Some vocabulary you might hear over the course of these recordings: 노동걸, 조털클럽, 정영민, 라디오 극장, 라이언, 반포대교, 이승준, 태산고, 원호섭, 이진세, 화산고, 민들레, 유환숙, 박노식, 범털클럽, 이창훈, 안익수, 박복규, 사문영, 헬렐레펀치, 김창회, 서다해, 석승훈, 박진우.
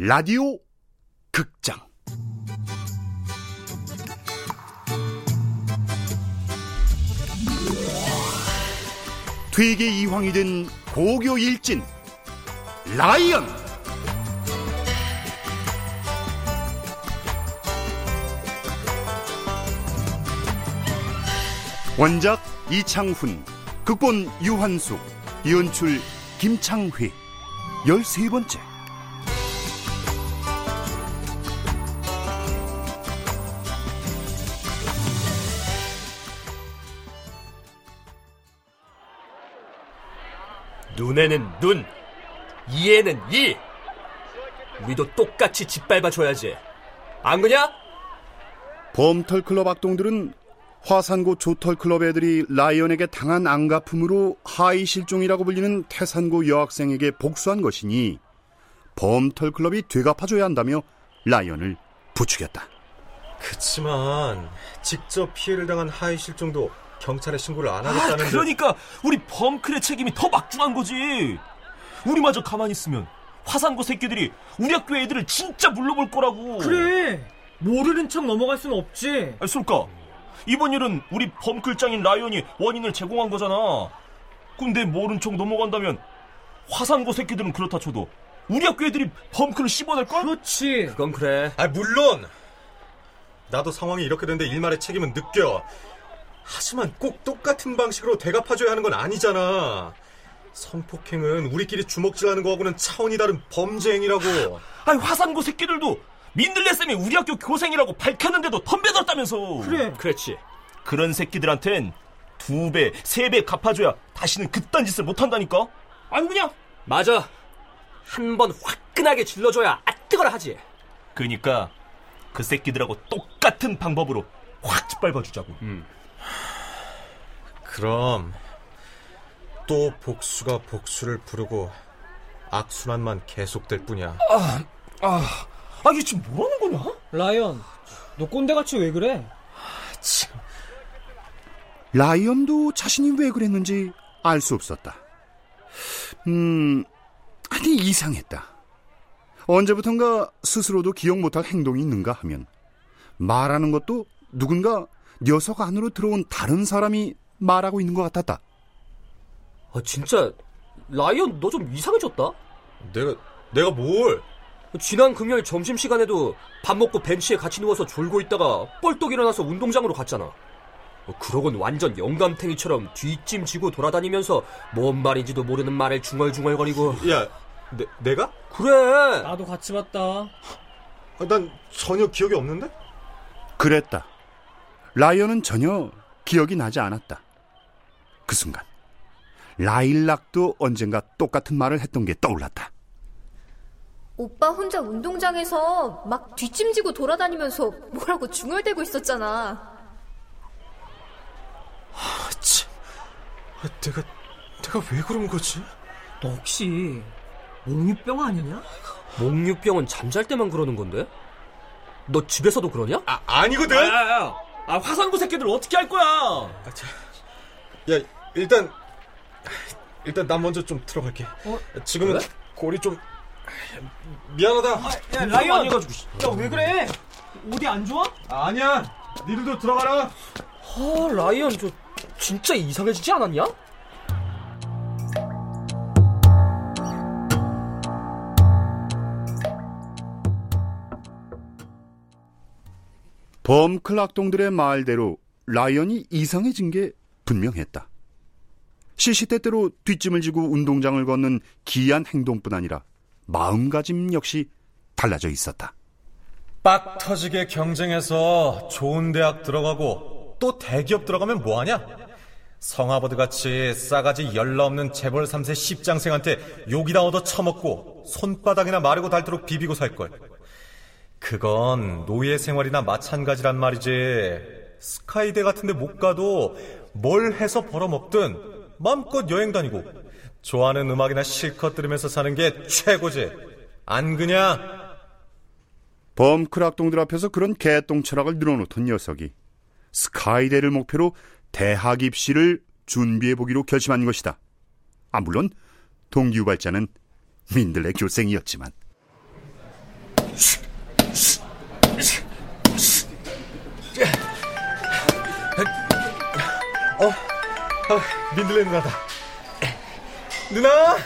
라디오 극장. 퇴계 이황이 된 고교 일진 라이언. 원작 이창훈, 극본 유환숙, 연출 김창회. 13번째. 눈에는 눈, 이에는 이. 우리도 똑같이 짓밟아줘야지. 안 그냐? 범털클럽 악동들은 화산고 조털클럽 애들이 라이언에게 당한 안갚음으로 하이 실종이라고 불리는 태산고 여학생에게 복수한 것이니 범털클럽이 되갚아줘야 한다며 라이언을 부추겼다. 그치만 직접 피해를 당한 하이 실종도 경찰에 신고를 안 하겠다는데. 그러니까 우리 범클의 책임이 더 막중한 거지. 우리마저 가만히 있으면 화산고 새끼들이 우리 학교 애들을 진짜 물러볼 거라고. 그래, 모르는 척 넘어갈 수는 없지. 아니, 쏠까? 이번 일은 우리 범클장인 라이언이 원인을 제공한 거잖아. 근데 모른 척 넘어간다면 화산고 새끼들은 그렇다 쳐도 우리 학교 애들이 범클을 씹어낼걸? 그렇지, 그건 그래. 아, 물론 나도 상황이 이렇게 됐는데 일말의 책임은 느껴. 하지만 꼭 똑같은 방식으로 대갚아줘야 하는 건 아니잖아. 성폭행은 우리끼리 주먹질하는 거하고는 차원이 다른 범죄 행위라고. 아니, 화산고 새끼들도 민들레 쌤이 우리 학교 교생이라고 밝혔는데도 덤벼들었다면서. 그래, 그렇지. 그런 새끼들한텐 2배, 3배 갚아줘야 다시는 그딴 짓을 못한다니까. 아니 그냥. 맞아. 한 번 화끈하게 질러줘야 아뜨거라 하지. 그러니까 그 새끼들하고 똑같은 방법으로 확 짓밟아주자고. 그럼 또 복수가 복수를 부르고 악순환만 계속될 뿐이야. 아, 이게 지금 뭐라는 거냐? 라이언, 너 꼰대같이 왜 그래? 참. 라이언도 자신이 왜 그랬는지 알 수 없었다. 아니, 이상했다. 언제부턴가 스스로도 기억 못할 행동이 있는가 하면 말하는 것도 누군가 녀석 안으로 들어온 다른 사람이 말하고 있는 것 같았다. 아, 진짜 라이언 너 좀 이상해졌다. 내가 뭘? 지난 금요일 점심시간에도 밥 먹고 벤치에 같이 누워서 졸고 있다가 뻘떡 일어나서 운동장으로 갔잖아. 그러곤 완전 영감탱이처럼 뒷짐지고 돌아다니면서 뭔 말인지도 모르는 말을 중얼중얼거리고. 야, 내가? 그래, 나도 같이 봤다. 난 전혀 기억이 없는데? 그랬다. 라이언은 전혀 기억이 나지 않았다. 그 순간 라일락도 언젠가 똑같은 말을 했던 게 떠올랐다. 오빠 혼자 운동장에서 막 뒷짐지고 돌아다니면서 뭐라고 중얼대고 있었잖아. 아, 참. 내가 왜 그런 거지? 너 혹시 목류병 아니냐? 목류병은 잠잘 때만 그러는 건데? 너 집에서도 그러냐? 아, 아니거든? 아, 화산고 새끼들 어떻게 할 거야? 야, 일단 난 먼저 좀 들어갈게. 지금은 그래? 골이 좀... 미안하다. 야, 라이언, 야, 왜 그래? 어디 안 좋아? 아니야, 니들도 들어가라. 라이언 저 진짜 이상해지지 않았냐? 범클 악동들의 말대로 라이언이 이상해진 게 분명했다. 시시때때로 뒷짐을 지고 운동장을 걷는 기이한 행동뿐 아니라 마음가짐 역시 달라져 있었다. 빡 터지게 경쟁해서 좋은 대학 들어가고 또 대기업 들어가면 뭐하냐? 성아버드같이 싸가지 열나 없는 재벌 3세 십장생한테 욕이나 얻어 처먹고 손바닥이나 마르고 닳도록 비비고 살걸. 그건 노예 생활이나 마찬가지란 말이지. 스카이대 같은데 못 가도 뭘 해서 벌어먹든 마음껏 여행 다니고 좋아하는 음악이나 실컷 들으면서 사는 게 최고지. 안 그냐? 범클 학동들 앞에서 그런 개똥 철학을 늘어놓던 녀석이 스카이대를 목표로 대학 입시를 준비해보기로 결심한 것이다. 물론 동기유발자는 민들레 교생이었지만. 민들레 누나다. 누나.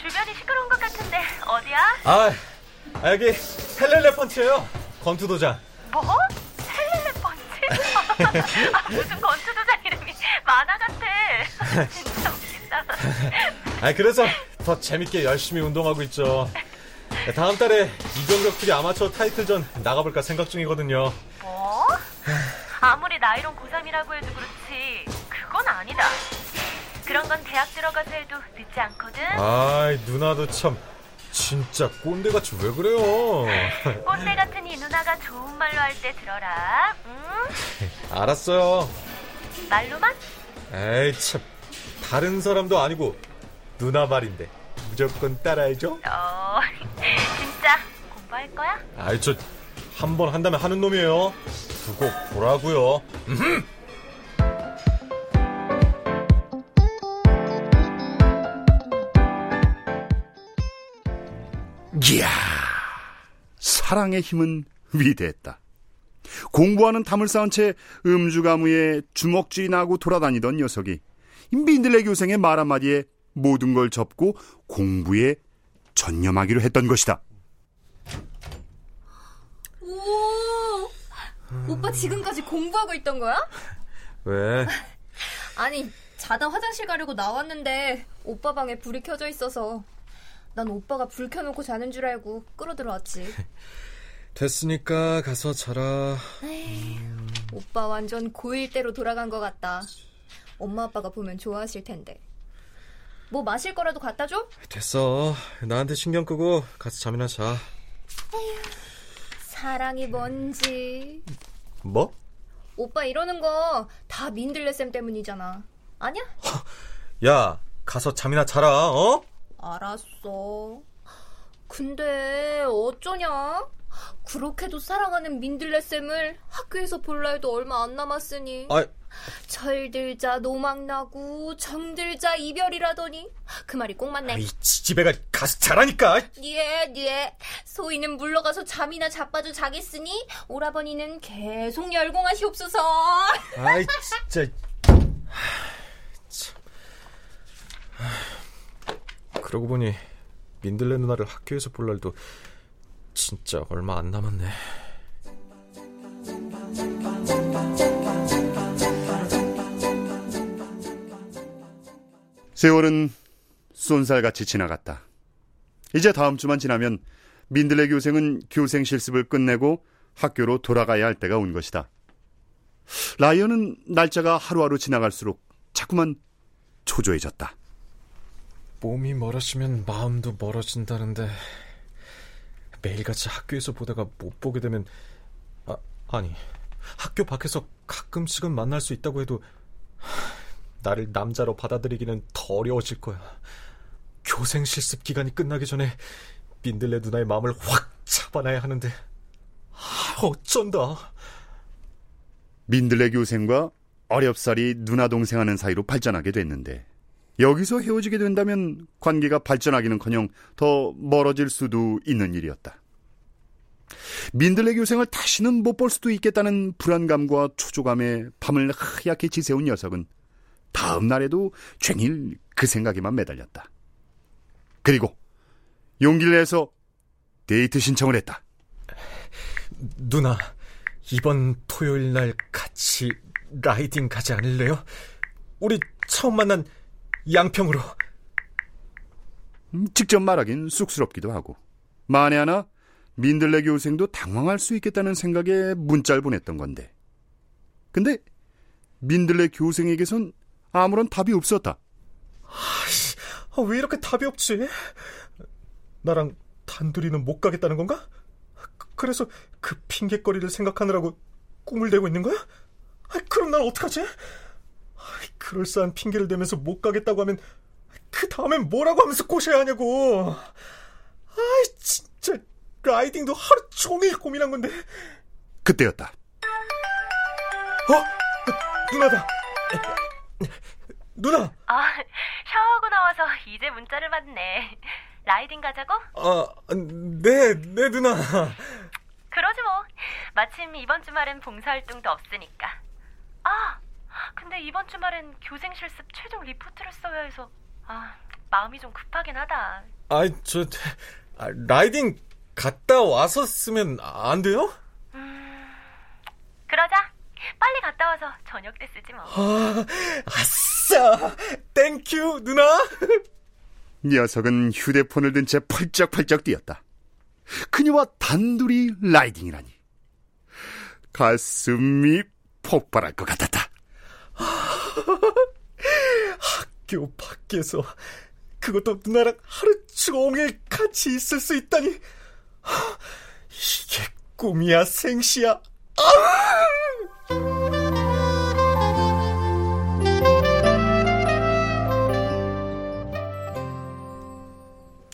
주변이 시끄러운 것 같은데 어디야? 여기 헬렐레펀치예요. 권투도장. 뭐? 헬렐레펀치? 무슨 권투도장 이름이 만화 같아. 진짜 웃긴다. 그래서 더 재밌게 열심히 운동하고 있죠. 다음 달에 이종격투기 아마추어 타이틀전 나가볼까 생각 중이거든요. 뭐? 아무리 나이론 고3이라고 해도 그렇지 그건 아니다. 그런 건 대학 들어가서 해도 늦지 않거든. 아이 누나도 참 진짜 꼰대같이 왜 그래요. 꼰대같은 이 누나가 좋은 말로 할 때 들어라. 응? 알았어요. 말로만? 에이 참 다른 사람도 아니고 누나 말인데 무조건 따라해줘. 진짜 공부할 거야? 아이 저 한 번 한다면 하는 놈이에요. 두고 보라고요. 이야, 사랑의 힘은 위대했다. 공부하는 탐을 쌓은 채 음주가무에 주먹질이 나고 돌아다니던 녀석이 민들레 교생의 말 한마디에 모든 걸 접고 공부에 전념하기로 했던 것이다. 오, 오빠 지금까지 공부하고 있던 거야? 왜? 아니, 자다 화장실 가려고 나왔는데 오빠 방에 불이 켜져 있어서 난 오빠가 불 켜놓고 자는 줄 알고 끌어들어왔지. 됐으니까 가서 자라. 에이, 오빠 완전 고1 때로 돌아간 것 같다. 엄마 아빠가 보면 좋아하실 텐데. 뭐 마실 거라도 갖다 줘? 됐어. 나한테 신경 끄고 가서 잠이나 자. 에휴, 사랑이 뭔지. 뭐? 오빠 이러는 거 다 민들레쌤 때문이잖아. 아니야? 야, 가서 잠이나 자라. 어? 알았어. 근데 어쩌냐? 그렇게도 사랑하는 민들레쌤을 학교에서 볼라 해도 얼마 안 남았으니 철들자 노망나고 정들자 이별이라더니 그 말이 꼭 맞네. 이 지지배가 가서 자라니까. 네. 소희는 물러가서 잠이나 자빠져 자겠으니 오라버니는 계속 열공하시옵소서. 아이 진짜. 참. 그러고 보니 민들레 누나를 학교에서 볼 날도 진짜 얼마 안 남았네. 세월은 쏜살같이 지나갔다. 이제 다음 주만 지나면 민들레 교생은 교생 실습을 끝내고 학교로 돌아가야 할 때가 온 것이다. 라이언은 날짜가 하루하루 지나갈수록 자꾸만 초조해졌다. 몸이 멀어지면 마음도 멀어진다는데 매일같이 학교에서 보다가 못 보게 되면 아니 학교 밖에서 가끔씩은 만날 수 있다고 해도 나를 남자로 받아들이기는 더 어려워질 거야. 교생 실습 기간이 끝나기 전에 민들레 누나의 마음을 확 잡아놔야 하는데 어쩐다. 민들레 교생과 어렵사리 누나 동생하는 사이로 발전하게 됐는데 여기서 헤어지게 된다면 관계가 발전하기는커녕 더 멀어질 수도 있는 일이었다. 민들레 교생을 다시는 못 볼 수도 있겠다는 불안감과 초조감에 밤을 하얗게 지새운 녀석은 다음 날에도 종일 그 생각에만 매달렸다. 그리고 용기를 내서 데이트 신청을 했다. 누나, 이번 토요일 날 같이 라이딩 가지 않을래요? 우리 처음 만난 양평으로. 직접 말하긴 쑥스럽기도 하고 만에 하나 민들레 교생도 당황할 수 있겠다는 생각에 문자를 보냈던 건데 근데 민들레 교생에게선 아무런 답이 없었다. 왜 이렇게 답이 없지? 나랑 단둘이는 못 가겠다는 건가? 그래서 그 핑계거리를 생각하느라고 꿈을 대고 있는 거야? 그럼 난 어떡하지? 그럴싸한 핑계를 대면서 못 가겠다고 하면 그 다음엔 뭐라고 하면서 꼬셔야 하냐고. 진짜 라이딩도 하루 종일 고민한 건데. 그때였다. 누나다. 누나. 샤워하고 나와서 이제 문자를 받네. 라이딩 가자고? 네 누나. 그러지 뭐. 마침 이번 주말엔 봉사활동도 없으니까. 아, 근데 이번 주말엔 교생실습 최종 리포트를 써야 해서 마음이 좀 급하긴 하다. 라이딩 갔다 와서 쓰면 안 돼요? 그러자. 빨리 갔다 와서 저녁 때 쓰지 뭐. 아싸! 땡큐 누나! 녀석은 휴대폰을 든 채 펄쩍펄쩍 뛰었다. 그녀와 단둘이 라이딩이라니. 가슴이 폭발할 것 같았다. 학교 밖에서 그것도 누나랑 하루 종일 같이 있을 수 있다니. 이게 꿈이야 생시야.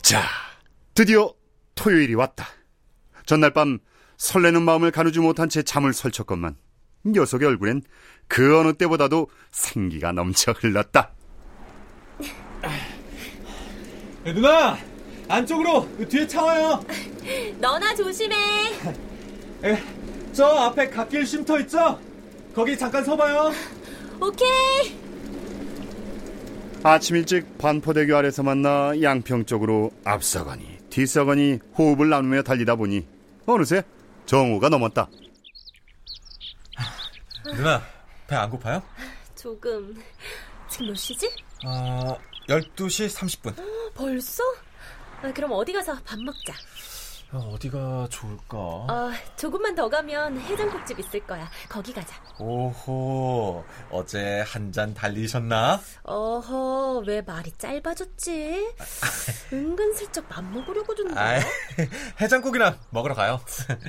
자, 드디어 토요일이 왔다. 전날 밤 설레는 마음을 가누지 못한 채 잠을 설쳤건만 녀석의 얼굴엔 그 어느 때보다도 생기가 넘쳐 흘렀다. 야, 누나! 안쪽으로! 뒤에 차 와요! 너나 조심해! 저 앞에 갓길 쉼터 있죠? 거기 잠깐 서봐요. 오케이. 아침 일찍 반포대교 아래서 만나 양평 쪽으로 앞서거니 뒤서거니 호흡을 나누며 달리다 보니 어느새 정오가 넘었다. 누나, 배 안 고파요? 조금. 지금 몇 시지? 12시 30분. 벌써? 그럼 어디 가서 밥 먹자. 어디가 좋을까? 조금만 더 가면 해장국집 있을 거야. 거기 가자. 오호, 어제 한 잔 달리셨나? 어허, 왜 말이 짧아졌지? 은근슬쩍 맘먹으려고 줬나? 해장국이나 먹으러 가요.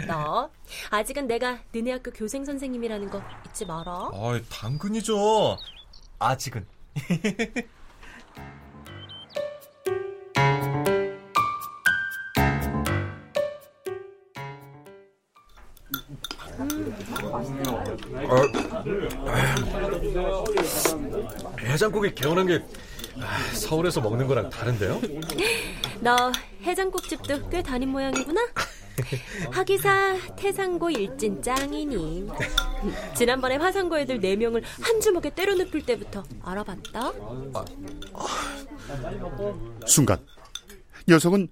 너, 아직은 내가 너네 학교 교생선생님이라는 거 잊지 마라. 당근이죠. 아직은. 해장국이 개운한 게 서울에서 먹는 거랑 다른데요? 너 해장국집도 꽤 다닌 모양이구나? 하기사 태산고 일진 짱이니. 지난번에 화산고 애들 4명을 한 주먹에 때려 눕힐 때부터 알아봤다? 순간 녀석은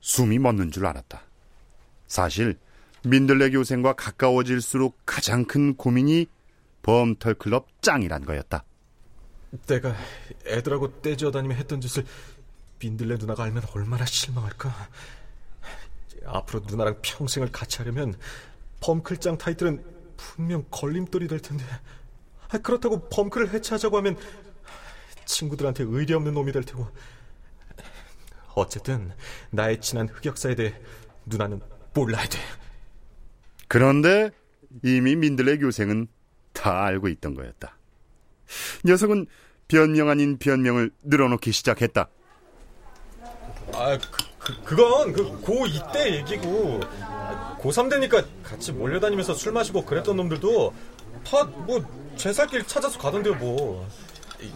숨이 멎는 줄 알았다. 사실 민들레 교생과 가까워질수록 가장 큰 고민이 범털클럽 짱이란 거였다. 내가 애들하고 떼지어 다니며 했던 짓을 민들레 누나가 알면 얼마나 실망할까. 앞으로 누나랑 평생을 같이 하려면 범클짱 타이틀은 분명 걸림돌이 될 텐데, 그렇다고 범클을 해체하자고 하면 친구들한테 의리 없는 놈이 될 테고. 어쨌든 나의 친한 흑역사에 대해 누나는 몰라야 돼. 그런데 이미 민들레 교생은 다 알고 있던 거였다. 녀석은 변명 아닌 변명을 늘어놓기 시작했다. 그건 고2 때 얘기고, 고3 되니까 같이 몰려다니면서 술 마시고 그랬던 놈들도 다 제살길 찾아서 가던데요.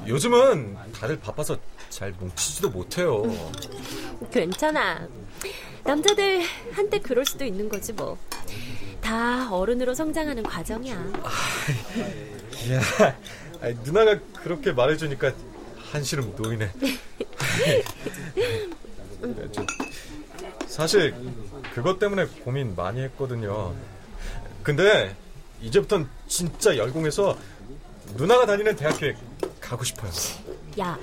요즘은 다들 바빠서 잘 뭉치지도 못해요. 괜찮아. 남자들 한때 그럴 수도 있는 거지 뭐. 다 어른으로 성장하는 과정이야. 누나가 그렇게 말해주니까 한시름 놓이네. 사실 그것 때문에 고민 많이 했거든요. 근데 이제부턴 진짜 열공해서 누나가 다니는 대학교에 가고 싶어요. 야,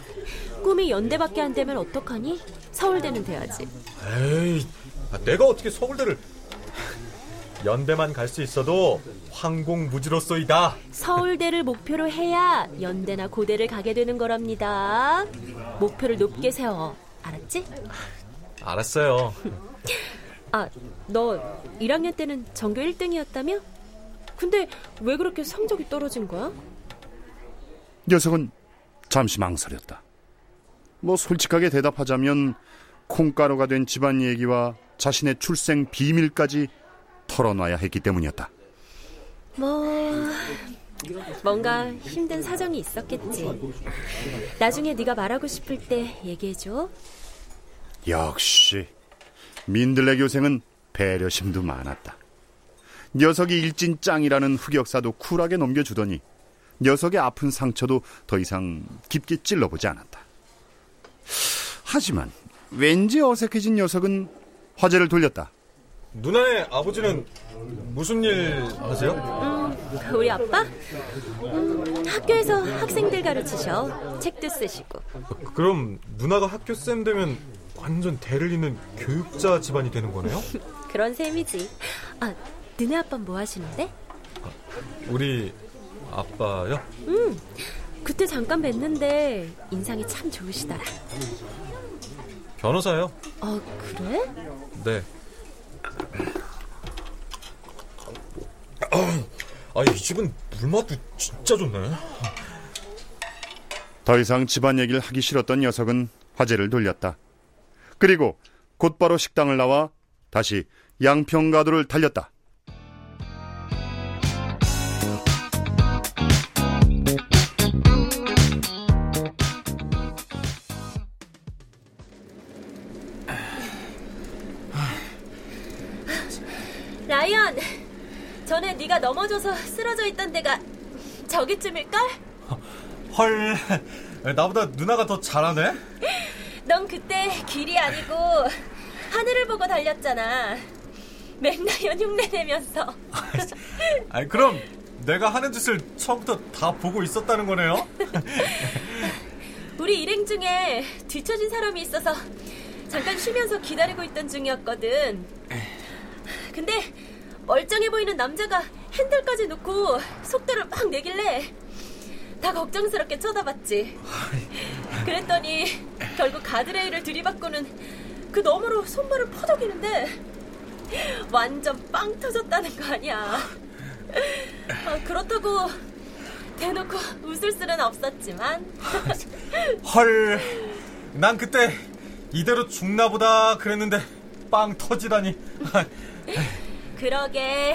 꿈이 연대밖에 안 되면 어떡하니? 서울대는 돼야지. 에이, 내가 어떻게 서울대를... 연대만 갈 수 있어도 황공무지로서이다. 서울대를 목표로 해야 연대나 고대를 가게 되는 거랍니다. 목표를 높게 세워. 알았지? 알았어요. 너 1학년 때는 전교 1등이었다며? 근데 왜 그렇게 성적이 떨어진 거야? 녀석은 잠시 망설였다. 솔직하게 대답하자면 콩가루가 된 집안 얘기와 자신의 출생 비밀까지 털어놔야 했기 때문이었다. 뭔가 힘든 사정이 있었겠지. 나중에 네가 말하고 싶을 때 얘기해줘. 역시 민들레 교생은 배려심도 많았다. 녀석이 일진 짱이라는 흑역사도 쿨하게 넘겨주더니 녀석의 아픈 상처도 더 이상 깊게 찔러보지 않았다. 하지만 왠지 어색해진 녀석은 화제를 돌렸다. 누나의 아버지는 무슨 일 하세요? 우리 아빠? 학교에서 학생들 가르치셔. 책도 쓰시고. 그럼 누나가 학교 쌤 되면 완전 대를 잇는 교육자 집안이 되는 거네요? 그런 셈이지. 아, 너네 아빠는 뭐 하시는데? 우리 아빠요? 그때 잠깐 뵀는데 인상이 참 좋으시더라. 변호사요. 아, 그래? 네. 아, 이 집은 물맛도 진짜 좋네. 더 이상 집안 얘기를 하기 싫었던 녀석은 화제를 돌렸다. 그리고 곧바로 식당을 나와 다시 양평가도를 달렸다. 라이언, 전에 네가 넘어져서 쓰러져 있던 데가 저기쯤일걸? 헐, 나보다 누나가 더 잘하네? 넌 그때 길이 아니고 하늘을 보고 달렸잖아. 맥라이언 흉내내면서. 아니, 그럼 내가 하는 짓을 처음부터 다 보고 있었다는 거네요? 우리 일행 중에 뒤처진 사람이 있어서 잠깐 쉬면서 기다리고 있던 중이었거든. 근데 멀쩡해 보이는 남자가 핸들까지 놓고 속도를 막 내길래 다 걱정스럽게 쳐다봤지. 그랬더니 결국 가드레일을 들이받고는 그 너머로 손발을 퍼덕이는데 완전 빵 터졌다는 거 아니야. 아, 그렇다고 대놓고 웃을 수는 없었지만. 헐, 난 그때 이대로 죽나 보다 그랬는데 빵 터지다니. 그러게,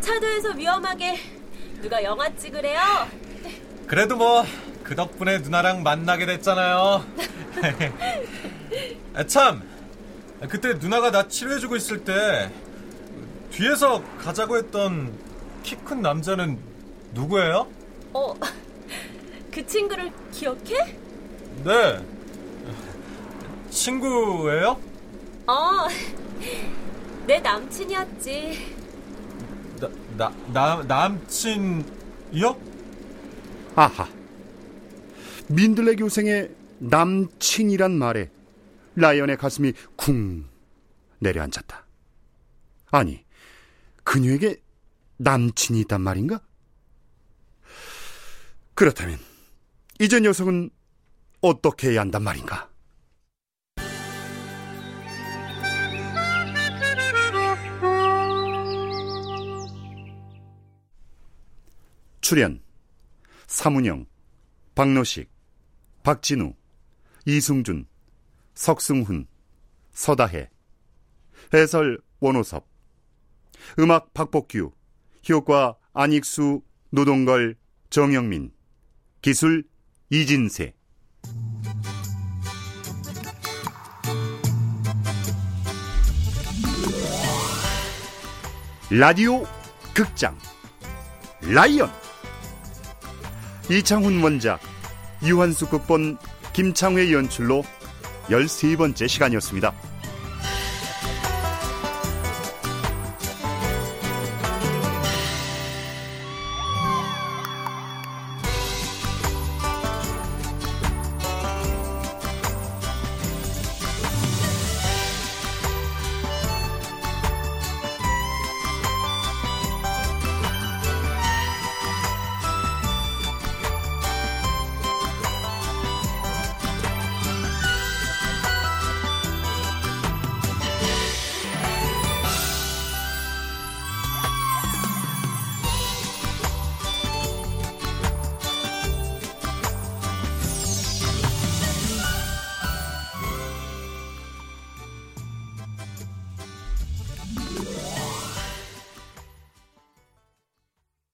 차도에서 위험하게 누가 영화 찍으래요? 그래도 뭐 그 덕분에 누나랑 만나게 됐잖아요. 아, 참, 그때 누나가 나 치료해주고 있을 때 뒤에서 가자고 했던 키 큰 남자는 누구예요? 그 친구를 기억해? 네, 친구예요? 내 남친이었지. 남친이요? 아하. 민들레 교생의 남친이란 말에 라이언의 가슴이 쿵 내려앉았다. 아니, 그녀에게 남친이 있단 말인가? 그렇다면 이제 녀석은 어떻게 해야 한단 말인가? 출연 사문영, 박노식, 박진우, 이승준, 석승훈, 서다해. 해설 원호섭. 음악 박복규. 효과 안익수, 노동걸, 정영민. 기술 이진세. 라디오 극장 라이언. 이창훈 원작, 유환숙 극본, 김창회 연출로 13번째 시간이었습니다.